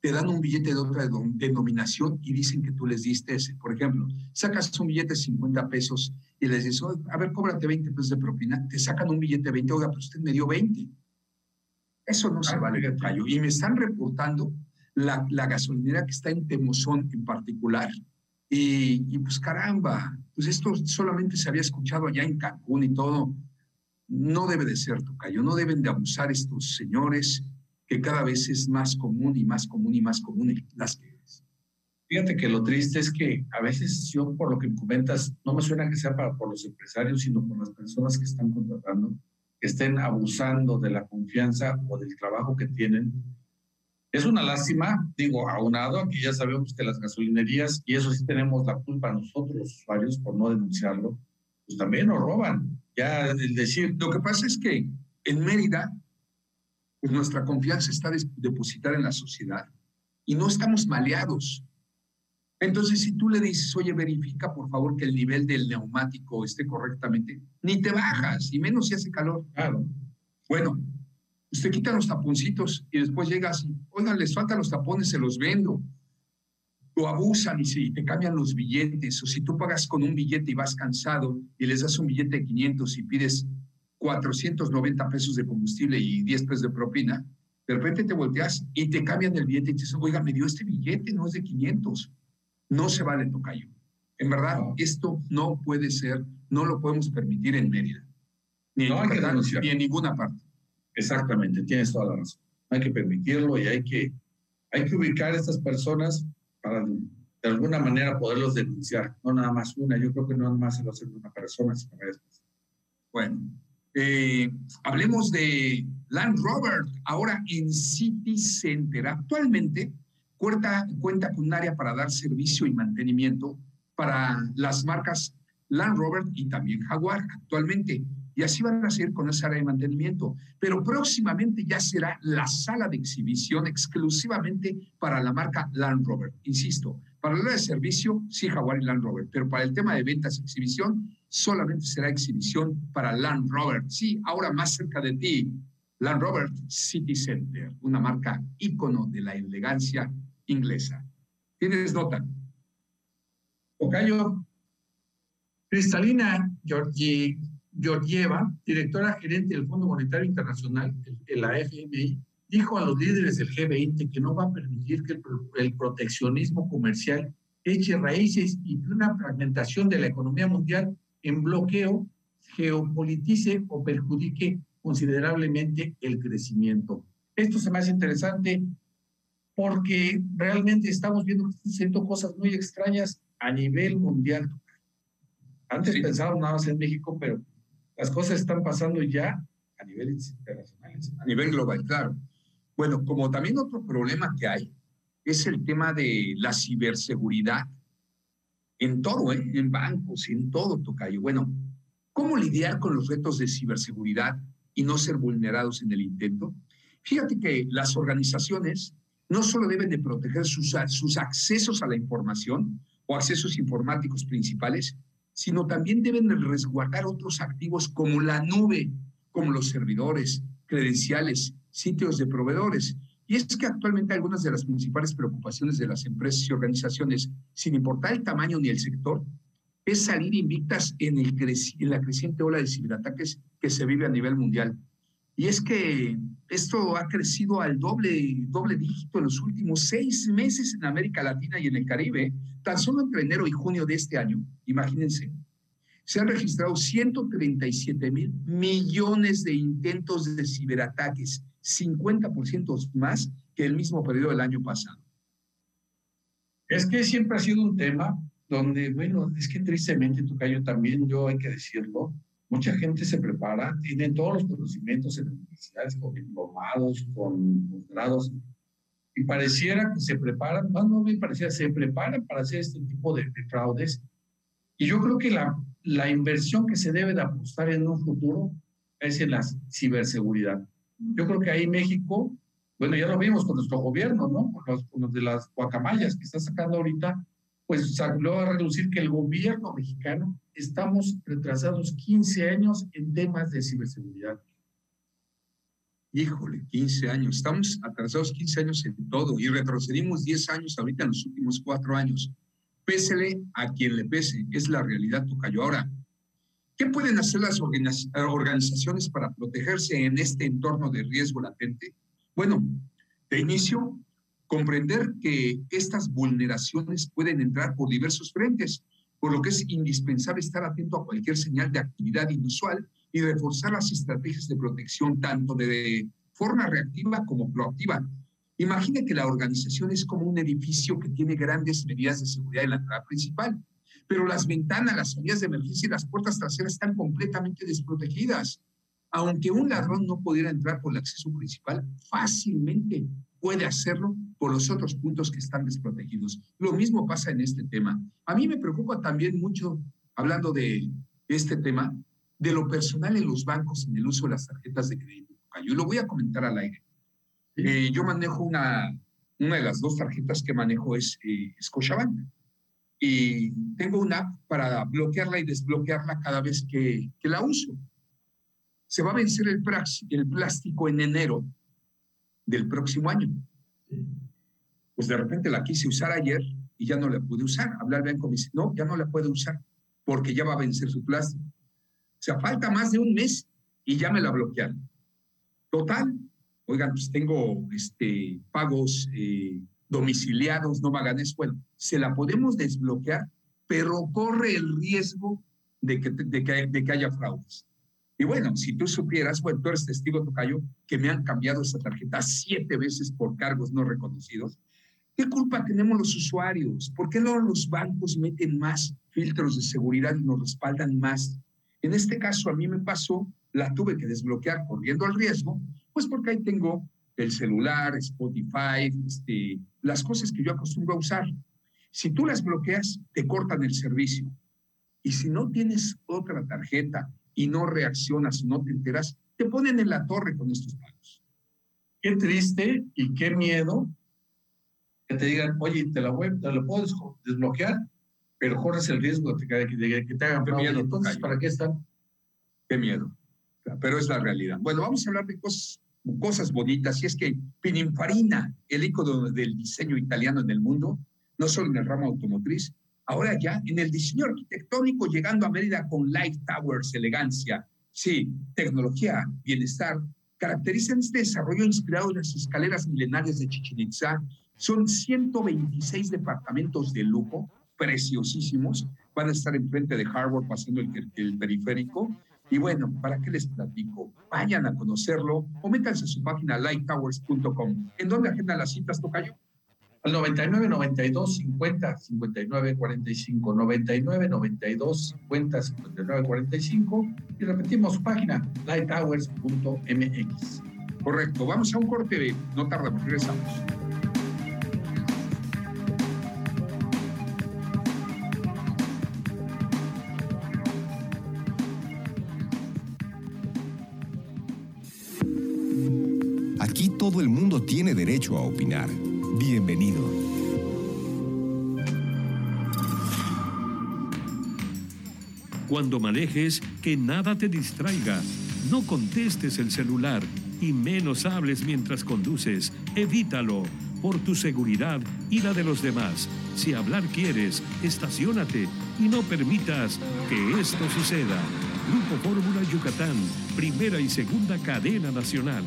te dan un billete de otra denominación y dicen que tú les diste ese. Por ejemplo, sacas un billete de 50 pesos y les dices, a ver, cóbrate 20 pesos de propina. Te sacan un billete de 20, oiga, pero usted me dio 20. Eso no se vale, Gatrayo. Y me están reportando la gasolinera que está en Temozón en particular. Y pues caramba, pues esto solamente se había escuchado allá en Cancún y todo. No debe de ser, Tocayo, no deben de abusar estos señores, que cada vez es más común y más común y más común las quejas. Fíjate que lo triste es que a veces yo, por lo que comentas, no me suena que sea por los empresarios, sino por las personas que están contratando, que estén abusando de la confianza o del trabajo que tienen. Es una lástima, digo, aunado a que ya sabemos que las gasolinerías, y eso sí tenemos la culpa nosotros los usuarios por no denunciarlo, pues también nos roban. Ya el decir, lo que pasa es que en Mérida, pues nuestra confianza está depositada en la sociedad y no estamos maleados. Entonces, si tú le dices, oye, verifica por favor que el nivel del neumático esté correctamente, ni te bajas, y menos si hace calor. Claro. Bueno, usted quita los taponcitos y después llega así, oigan, les faltan los tapones, se los vendo. O abusan y si te cambian los billetes, o si tú pagas con un billete y vas cansado y les das un billete de 500 y pides 490 pesos de combustible y 10 pesos de propina, de repente te volteas y te cambian el billete y te dicen, oiga, me dio este billete, no es de 500. No se vale, Tocayo. En verdad, esto no puede ser, no lo podemos permitir en Mérida. Ni en, no, verdad, ni en ninguna parte. Exactamente, tienes toda la razón. Hay que permitirlo y hay que ubicar a estas personas para de alguna manera poderlos denunciar. No nada más una, yo creo que no nada más se lo hace una persona, sino varias personas. Bueno, hablemos de Land Rover, ahora en City Center. Actualmente, cuenta con un área para dar servicio y mantenimiento para las marcas Land Rover y también Jaguar actualmente. Y así van a seguir con esa área de mantenimiento. Pero próximamente ya será la sala de exhibición exclusivamente para la marca Land Rover. Insisto, para la área de servicio, sí Jaguar y Land Rover. Pero para el tema de ventas y exhibición, solamente será exhibición para Land Rover. Sí, ahora más cerca de ti, Land Rover City Center, una marca ícono de la elegancia inglesa. ¿Tienes nota? Tocayo. Cristalina Georgieva, directora gerente del Fondo Monetario Internacional, la FMI, dijo a los líderes del G20 que no va a permitir que el proteccionismo comercial eche raíces y que una fragmentación de la economía mundial en bloqueo geopolitice o perjudique considerablemente el crecimiento. Esto se me hace interesante porque realmente estamos viendo que están haciendo cosas muy extrañas a nivel mundial. Antes pensábamos nada más en México, pero las cosas están pasando ya a niveles internacionales. A nivel global, claro. Bueno, como también otro problema que hay es el tema de la ciberseguridad en todo, ¿eh? En bancos, en todo, tocayo. Bueno, ¿cómo lidiar con los retos de ciberseguridad y no ser vulnerados en el intento? Fíjate que las organizaciones no solo deben de proteger sus accesos a la información o accesos informáticos principales, sino también deben resguardar otros activos como la nube, como los servidores, credenciales, sitios de proveedores. Y es que actualmente algunas de las principales preocupaciones de las empresas y organizaciones, sin importar el tamaño ni el sector, es salir invictas en la creciente ola de ciberataques que se vive a nivel mundial. Y es que esto ha crecido al doble dígito en los últimos 6 meses en América Latina y en el Caribe. Tan solo entre enero y junio de este año, imagínense, se han registrado 137,000 millones de intentos de ciberataques, 50% más que el mismo periodo del año pasado. Es que siempre ha sido un tema donde, bueno, es que tristemente, tocayo, también yo hay que decirlo, mucha gente se prepara, tiene todos los conocimientos en universidades, con diplomados, con posgrados, y pareciera que se preparan, más no me pareciera, se preparan para hacer este tipo de fraudes. Y yo creo que la inversión que se debe de apostar en un futuro es en la ciberseguridad. Yo creo que ahí México, bueno, ya lo vimos con nuestro gobierno, ¿no? Con los de las guacamayas que está sacando ahorita, pues salió a reducir que el gobierno mexicano estamos retrasados 15 años en temas de ciberseguridad. Híjole, 15 años. Estamos atrasados 15 años en todo y retrocedimos 10 años ahorita en los últimos 4 años. Pésele a quien le pese, es la realidad, tocayo. Ahora, ¿qué pueden hacer las organizaciones para protegerse en este entorno de riesgo latente? Bueno, de inicio, comprender que estas vulneraciones pueden entrar por diversos frentes, por lo que es indispensable estar atento a cualquier señal de actividad inusual y reforzar las estrategias de protección tanto de forma reactiva como proactiva. Imagine que la organización es como un edificio que tiene grandes medidas de seguridad en la entrada principal, pero las ventanas, las salidas de emergencia y las puertas traseras están completamente desprotegidas. Aunque un ladrón no pudiera entrar por el acceso principal, fácilmente puede hacerlo por los otros puntos que están desprotegidos. Lo mismo pasa en este tema. A mí me preocupa también mucho, hablando de este tema, de lo personal en los bancos en el uso de las tarjetas de crédito. Yo lo voy a comentar al aire. Yo manejo una de las 2 tarjetas que manejo es Scotiabank. Y tengo una app para bloquearla y desbloquearla cada vez que la uso. Se va a vencer el plástico en enero del próximo año. Pues de repente la quise usar ayer y ya no la pude usar. Hablé al banco y me dice, no, ya no la puedo usar porque ya va a vencer su plástico. O sea, falta más de un mes y ya me la bloquearon. Total, oigan, pues tengo pagos domiciliados, no me hagan eso. Bueno, se la podemos desbloquear, pero corre el riesgo de que haya fraudes. Y bueno, si tú supieras, bueno, tú eres testigo, tocayo, que me han cambiado esa tarjeta 7 veces por cargos no reconocidos. ¿Qué culpa tenemos los usuarios? ¿Por qué no los bancos meten más filtros de seguridad y nos respaldan más? En este caso, a mí me pasó, la tuve que desbloquear corriendo el riesgo, pues porque ahí tengo el celular, Spotify, las cosas que yo acostumbro a usar. Si tú las bloqueas, te cortan el servicio. Y si no tienes otra tarjeta y no reaccionas, no te enteras, te ponen en la torre con estos pagos. Qué triste y qué miedo que te digan, oye, te la puedo desbloquear, pero corres el riesgo de que te hagan fraude. Entonces, ¿para qué están? Qué miedo. Pero es la realidad. Bueno, vamos a hablar de cosas bonitas. Y es que Pininfarina, el ícono del diseño italiano en el mundo, no solo en el ramo automotriz, ahora ya en el diseño arquitectónico, llegando a Mérida con Light Towers, elegancia, sí, tecnología, bienestar, caracterizan este desarrollo inspirado en las escaleras milenarias de Chichén Itzá. Son 126 departamentos de lujo, preciosísimos, van a estar enfrente de Harvard, pasando el periférico. Y bueno, ¿para qué les platico? Vayan a conocerlo o métanse a su página lighttowers.com. ¿En dónde agenda las citas, Tocayo? Al 99 92 50 59 45, 99 92 50 59 45 y repetimos página lighttowers.mx. Correcto, vamos a un corte, no tardamos, regresamos. Aquí todo el mundo tiene derecho a opinar. Bienvenido. Cuando manejes, que nada te distraiga. No contestes el celular y menos hables mientras conduces. Evítalo por tu seguridad y la de los demás. Si hablar quieres, estaciónate y no permitas que esto suceda. Grupo Fórmula Yucatán, primera y segunda cadena nacional.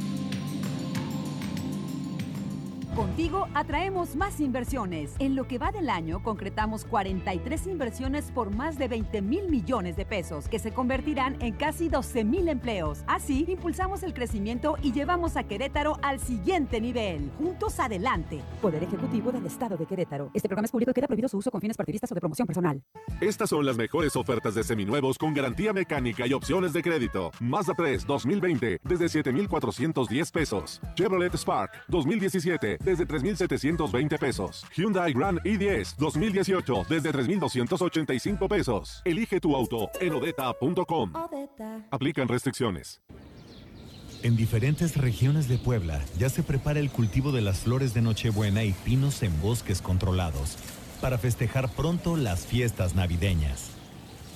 Contigo atraemos más inversiones. En lo que va del año, concretamos 43 inversiones por más de 20,000 millones de pesos, que se convertirán en casi 12,000 empleos. Así, impulsamos el crecimiento y llevamos a Querétaro al siguiente nivel. Juntos adelante. Poder Ejecutivo del Estado de Querétaro. Este programa es público y queda prohibido su uso con fines partidistas o de promoción personal. Estas son las mejores ofertas de seminuevos con garantía mecánica y opciones de crédito. Mazda 3 2020 desde 7,410 pesos. Chevrolet Spark 2017. Desde 3,720 pesos. Hyundai Grand i10 2018 desde 3,285 pesos. Elige tu auto en odeta.com. Aplican restricciones. En diferentes regiones de Puebla ya se prepara el cultivo de las flores de Nochebuena y pinos en bosques controlados para festejar pronto las fiestas navideñas.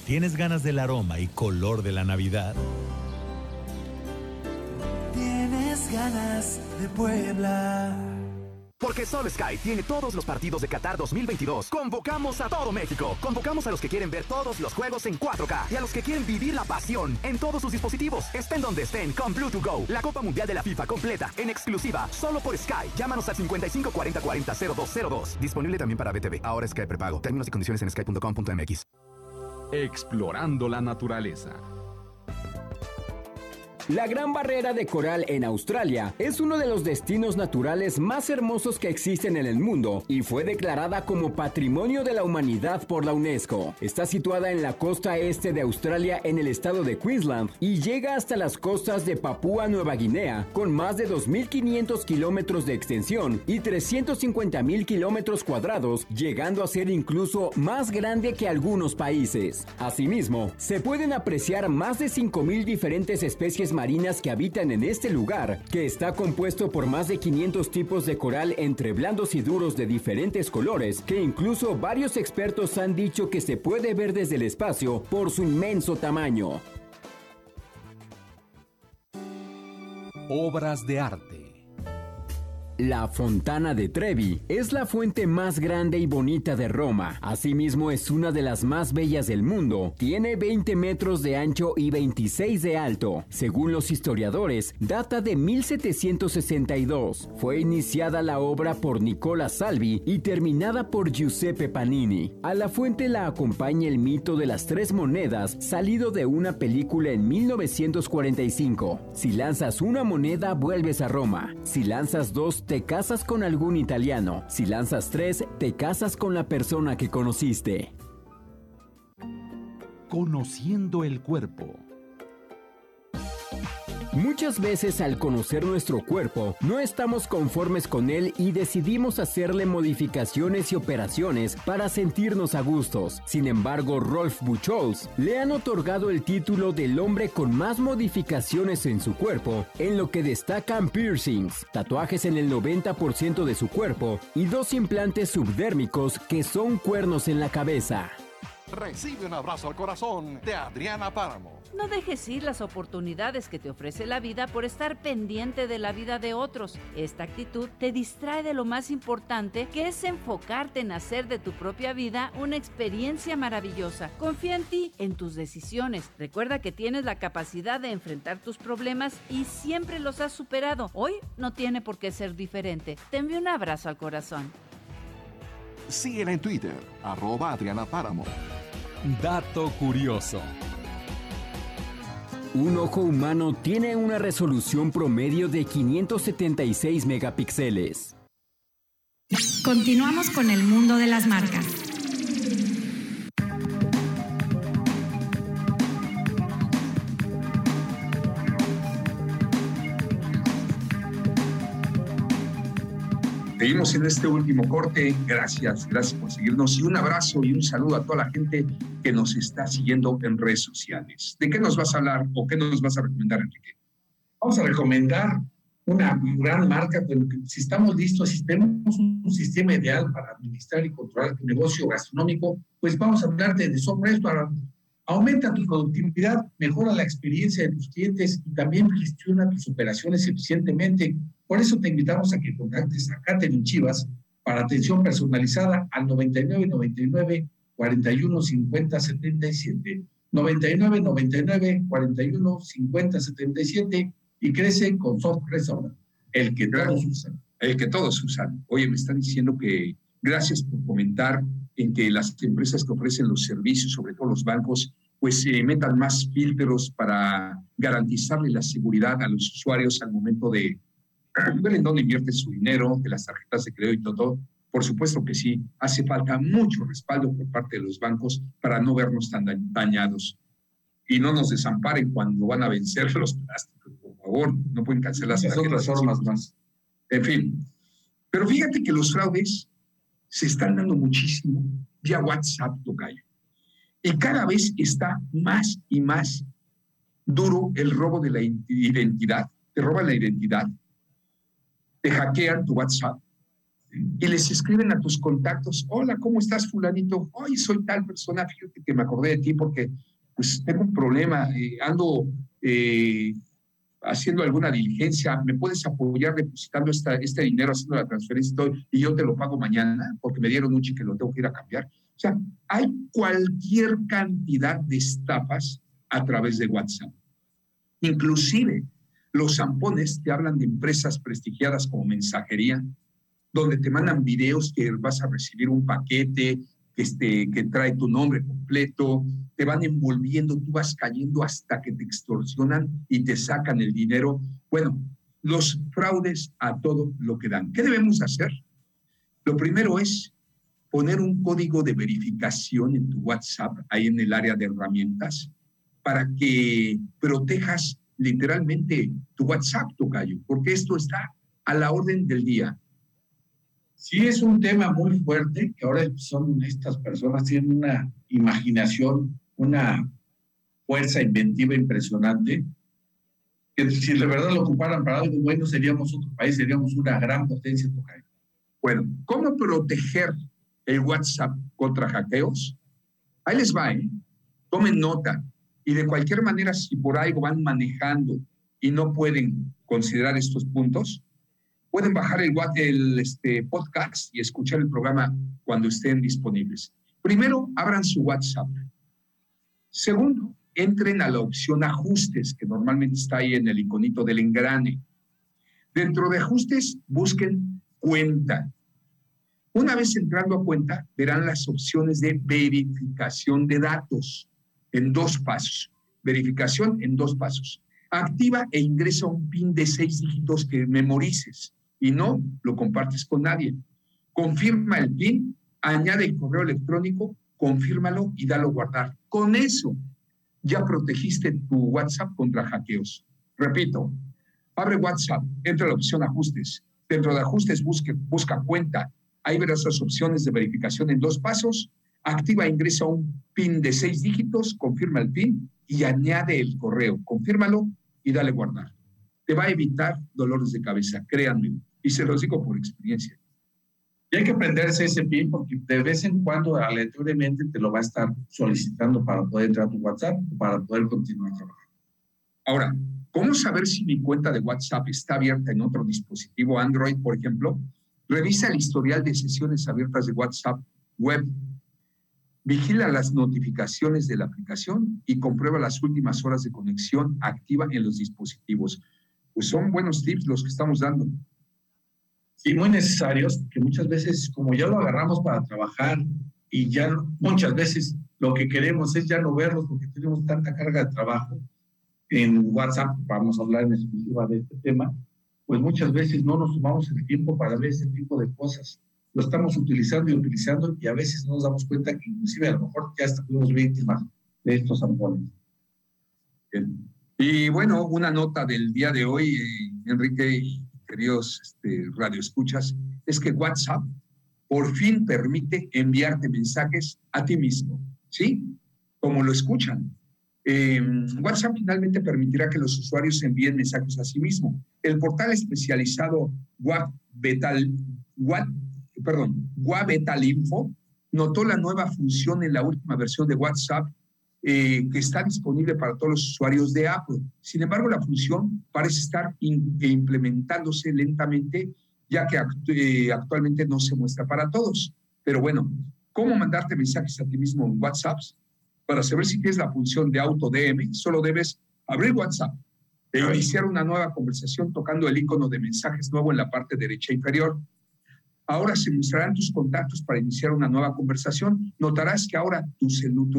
¿Tienes ganas del aroma y color de la Navidad? Tienes ganas de Puebla. Porque Sol Sky tiene todos los partidos de Qatar 2022. Convocamos a todo México. Convocamos a los que quieren ver todos los juegos en 4K y a los que quieren vivir la pasión en todos sus dispositivos. Estén donde estén con Bluetooth Go. La Copa Mundial de la FIFA completa, en exclusiva, solo por Sky. Llámanos al 55 40 40 0202. Disponible también para BTV. Ahora Sky prepago. Términos y condiciones en sky.com.mx. Explorando la naturaleza. La Gran Barrera de Coral en Australia es uno de los destinos naturales más hermosos que existen en el mundo y fue declarada como Patrimonio de la Humanidad por la UNESCO. Está situada en la costa este de Australia en el estado de Queensland y llega hasta las costas de Papúa Nueva Guinea con más de 2.500 kilómetros de extensión y 350.000 kilómetros cuadrados, llegando a ser incluso más grande que algunos países. Asimismo, se pueden apreciar más de 5.000 diferentes especies marinas que habitan en este lugar, que está compuesto por más de 500 tipos de coral entre blandos y duros de diferentes colores, que incluso varios expertos han dicho que se puede ver desde el espacio por su inmenso tamaño. Obras de arte. La Fontana de Trevi es la fuente más grande y bonita de Roma. Asimismo, es una de las más bellas del mundo. Tiene 20 metros de ancho y 26 de alto. Según los historiadores, data de 1762. Fue iniciada la obra por Nicola Salvi y terminada por Giuseppe Panini. A la fuente la acompaña el mito de las tres monedas, salido de una película en 1945. Si lanzas una moneda, vuelves a Roma. Si lanzas dos, te casas con algún italiano. Si lanzas tres, te casas con la persona que conociste. Conociendo el cuerpo. Muchas veces al conocer nuestro cuerpo, no estamos conformes con él y decidimos hacerle modificaciones y operaciones para sentirnos a gustos. Sin embargo, Rolf Buchholz le han otorgado el título del hombre con más modificaciones en su cuerpo, en lo que destacan piercings, tatuajes en el 90% de su cuerpo y dos implantes subdérmicos que son cuernos en la cabeza. Recibe un abrazo al corazón de Adriana Páramo. No dejes ir las oportunidades que te ofrece la vida por estar pendiente de la vida de otros. Esta actitud te distrae de lo más importante, que es enfocarte en hacer de tu propia vida una experiencia maravillosa. Confía en ti, en tus decisiones. Recuerda que tienes la capacidad de enfrentar tus problemas y siempre los has superado. Hoy no tiene por qué ser diferente. Te envío un abrazo al corazón. Síguela en Twitter, @AdrianaPáramo. Dato curioso. Un ojo humano tiene una resolución promedio de 576 megapíxeles. Continuamos con el mundo de las marcas. Seguimos en este último corte. Gracias por seguirnos y un abrazo y un saludo a toda la gente que nos está siguiendo en redes sociales. ¿De qué nos vas a hablar o qué nos vas a recomendar, Enrique? Vamos a recomendar una gran marca, pero si estamos listos, si tenemos un sistema ideal para administrar y controlar tu negocio gastronómico, pues vamos a hablar de Soft Restaurant. Aumenta tu productividad, mejora la experiencia de tus clientes y también gestiona tus operaciones eficientemente. Por eso te invitamos a que contactes a Catherine Chivas para atención personalizada al 9999-415077. 9999-415077 y crece con Soft Restaurant, el que todos usan. Oye, me están diciendo que gracias por comentar en que las empresas que ofrecen los servicios, sobre todo los bancos, pues se metan más filtros para garantizarle la seguridad a los usuarios al momento de ver en dónde invierte su dinero, de las tarjetas de crédito y todo. Por supuesto que sí, hace falta mucho respaldo por parte de los bancos para no vernos tan dañados y no nos desamparen cuando van a vencer los plásticos. Por favor, no pueden cancelar las tarjetas. Son las más. En fin, pero fíjate que los fraudes se están dando muchísimo vía WhatsApp, tocayo. Y cada vez está más y más duro el robo de la identidad. Te roban la identidad, te hackean tu WhatsApp y les escriben a tus contactos: hola, ¿cómo estás, fulanito? Hoy soy tal persona, fíjate que me acordé de ti porque pues tengo un problema, ando haciendo alguna diligencia, ¿me puedes apoyar depositando este dinero, haciendo la transferencia y yo te lo pago mañana porque me dieron un cheque que lo tengo que ir a cambiar? O sea, hay cualquier cantidad de estafas a través de WhatsApp. Inclusive, los zampones te hablan de empresas prestigiadas como Mensajería, donde te mandan videos que vas a recibir un paquete que trae tu nombre completo, te van envolviendo, tú vas cayendo hasta que te extorsionan y te sacan el dinero. Bueno, los fraudes a todo lo que dan. ¿Qué debemos hacer? Lo primero es poner un código de verificación en tu WhatsApp, ahí en el área de herramientas, para que protejas literalmente tu WhatsApp, tocayo, porque esto está a la orden del día. Sí, es un tema muy fuerte, que ahora son estas personas, tienen una imaginación, una fuerza inventiva impresionante, que si de verdad lo ocuparan para algo bueno, seríamos otro país, seríamos una gran potencia, tocayo. Bueno, ¿cómo proteger el WhatsApp contra hackeos? Ahí les va, tomen nota. Y de cualquier manera, si por algo van manejando y no pueden considerar estos puntos, pueden bajar el podcast y escuchar el programa cuando estén disponibles. Primero, abran su WhatsApp. Segundo, entren a la opción Ajustes, que normalmente está ahí en el iconito del engrane. Dentro de Ajustes, busquen Cuenta. Una vez entrando a Cuenta, verán las opciones de verificación de datos. En dos pasos. Verificación en dos pasos. Activa e ingresa un PIN de 6 dígitos que memorices y no lo compartes con nadie. Confirma el PIN, añade el correo electrónico, confírmalo y dalo guardar. Con eso ya protegiste tu WhatsApp contra hackeos. Repito, abre WhatsApp, entra a la opción ajustes. Dentro de ajustes busca cuenta. Ahí verás las opciones de verificación en 2 pasos. Activa e ingresa un PIN de 6 dígitos, confirma el PIN y añade el correo. Confírmalo y dale guardar. Te va a evitar dolores de cabeza, créanme. Y se los digo por experiencia. Y hay que aprenderse ese PIN porque de vez en cuando aleatoriamente te lo va a estar solicitando para poder entrar a tu WhatsApp o para poder continuar trabajando. Ahora, ¿cómo saber si mi cuenta de WhatsApp está abierta en otro dispositivo Android, por ejemplo? Revisa el historial de sesiones abiertas de WhatsApp web. Vigila las notificaciones de la aplicación y comprueba las últimas horas de conexión activa en los dispositivos. Pues son buenos tips los que estamos dando. Sí, muy necesarios, que muchas veces, como ya lo agarramos para trabajar y ya muchas veces lo que queremos es ya no verlos porque tenemos tanta carga de trabajo. En WhatsApp, vamos a hablar en exclusiva de este tema, pues muchas veces no nos tomamos el tiempo para ver este tipo de cosas. Lo estamos utilizando y a veces no nos damos cuenta que inclusive a lo mejor ya estamos víctimas de estos zampones. Y bueno, una nota del día de hoy, Enrique y queridos radioescuchas, es que WhatsApp por fin permite enviarte mensajes a ti mismo, ¿sí? Como lo escuchan. WhatsApp finalmente permitirá que los usuarios envíen mensajes a sí mismos. El portal especializado Guabetalinfo notó la nueva función en la última versión de WhatsApp que está disponible para todos los usuarios de Apple. Sin embargo, la función parece estar implementándose lentamente, ya que actualmente no se muestra para todos. Pero bueno, ¿cómo mandarte mensajes a ti mismo en WhatsApp? Para saber si tienes la función de auto DM, solo debes abrir WhatsApp e iniciar una nueva conversación tocando el icono de mensajes nuevo en la parte derecha inferior. Ahora se mostrarán tus contactos para iniciar una nueva conversación. Notarás que ahora tu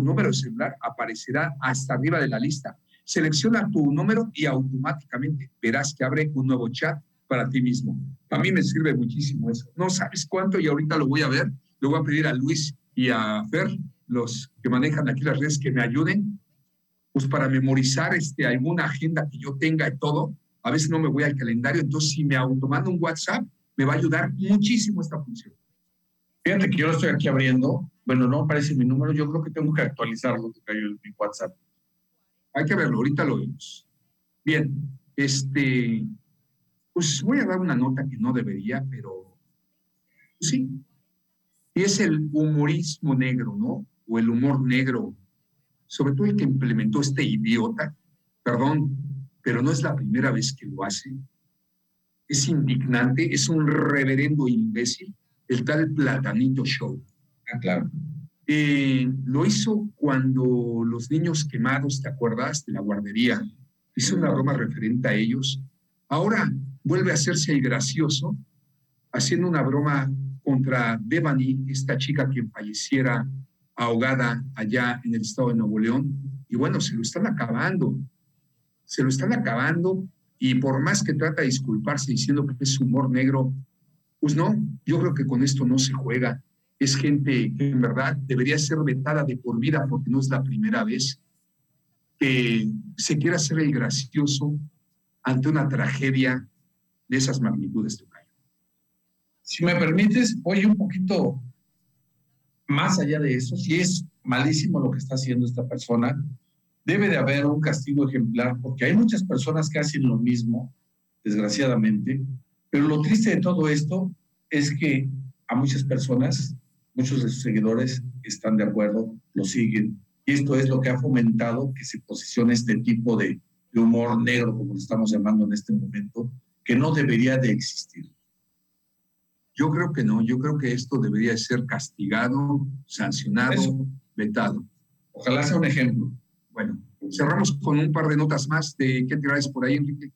número de celular aparecerá hasta arriba de la lista. Selecciona tu número y automáticamente verás que abre un nuevo chat para ti mismo. A mí me sirve muchísimo eso. No sabes cuánto y ahorita lo voy a ver. Le voy a pedir a Luis y a Fer, los que manejan aquí las redes, que me ayuden, pues para memorizar alguna agenda que yo tenga y todo. A veces no me voy al calendario, entonces si me automando un WhatsApp, me va a ayudar muchísimo esta función. Fíjate que yo lo estoy aquí abriendo, bueno, no aparece mi número, yo creo que tengo que actualizarlo, que cayó en mi WhatsApp. Hay que verlo, ahorita lo vemos. Bien, pues voy a dar una nota que no debería, pero sí. Y es el humorismo negro, ¿no? O el humor negro, sobre todo el que implementó este idiota, perdón, pero no es la primera vez que lo hace. Es indignante, es un reverendo imbécil, el tal Platanito Show. Ah, claro. Lo hizo cuando los niños quemados, ¿te acuerdas? De la guardería. Hizo una broma referente a ellos. Ahora vuelve a hacerse el gracioso, haciendo una broma contra Devani, esta chica que falleciera ahogada allá en el estado de Nuevo León, y bueno, se lo están acabando, y por más que trata de disculparse diciendo que es humor negro, pues no, yo creo que con esto no se juega, es gente que en verdad debería ser vetada de por vida, porque no es la primera vez que se quiera hacer el gracioso ante una tragedia de esas magnitudes. Si me permites, oye, un poquito más allá de eso, si es malísimo lo que está haciendo esta persona, debe de haber un castigo ejemplar, porque hay muchas personas que hacen lo mismo, desgraciadamente, pero lo triste de todo esto es que a muchas personas, muchos de sus seguidores están de acuerdo, lo siguen, y esto es lo que ha fomentado que se posicione este tipo de humor negro, como lo estamos llamando en este momento, que no debería de existir. Yo creo que no, yo creo que esto debería ser castigado, sancionado, eso, vetado. Ojalá sea un ejemplo. Bueno, cerramos con un par de notas más. ¿De qué traes por ahí, Enrique?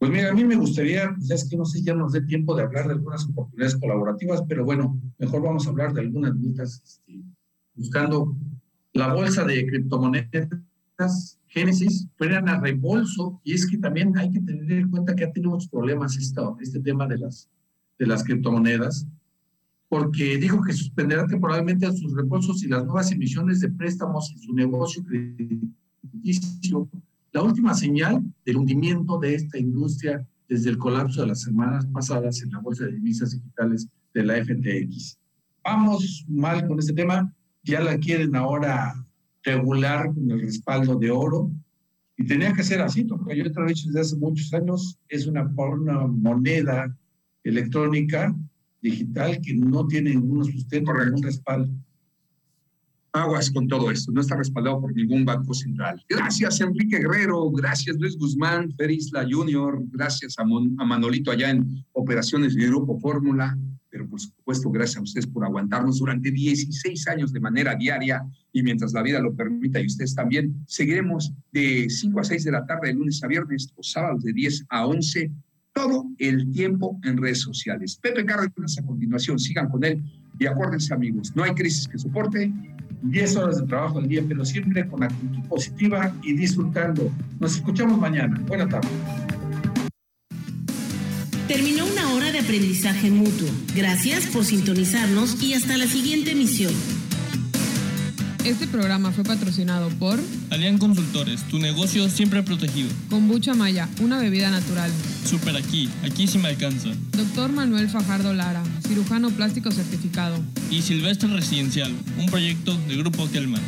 Pues mira, a mí me gustaría, ya es que no sé, ya nos dé tiempo de hablar de algunas oportunidades colaborativas, pero bueno, mejor vamos a hablar de algunas notas buscando la bolsa de criptomonedas, Génesis, frenan a reembolso, y es que también hay que tener en cuenta que ha tenido muchos problemas este tema de las criptomonedas, porque dijo que suspenderá temporalmente sus reembolsos y las nuevas emisiones de préstamos en su negocio crediticio La última señal del hundimiento de esta industria desde el colapso de las semanas pasadas en la bolsa de divisas digitales de la FTX. Vamos mal con este tema, ya la quieren ahora regular con el respaldo de oro, y tenía que ser así, porque yo te lo he dicho desde hace muchos años, es una moneda electrónica, digital, que no tiene ningún sustento, ningún respaldo. Aguas con todo esto, no está respaldado por ningún banco central. Gracias Enrique Guerrero, gracias Luis Guzmán, Fer Isla Junior, gracias a Manolito allá en Operaciones de Grupo Fórmula, pero por supuesto gracias a ustedes por aguantarnos durante 16 años de manera diaria y mientras la vida lo permita y ustedes también. Seguiremos de 5 a 6 de la tarde de lunes a viernes o sábados de 10 a 11 todo el tiempo en redes sociales. Pepe Cárdenas a continuación, sigan con él y acuérdense amigos, no hay crisis que soporte 10 horas de trabajo al día, pero siempre con actitud positiva y disfrutando. Nos escuchamos mañana. Buena tarde. Terminó una hora de aprendizaje mutuo. Gracias por sintonizarnos y hasta la siguiente emisión. Este programa fue patrocinado por Alian Consultores, tu negocio siempre protegido. Kombucha Maya, una bebida natural. Super aquí, aquí sí me alcanza. Doctor Manuel Fajardo Lara, cirujano plástico certificado. Y Silvestre Residencial, un proyecto de Grupo Kelman.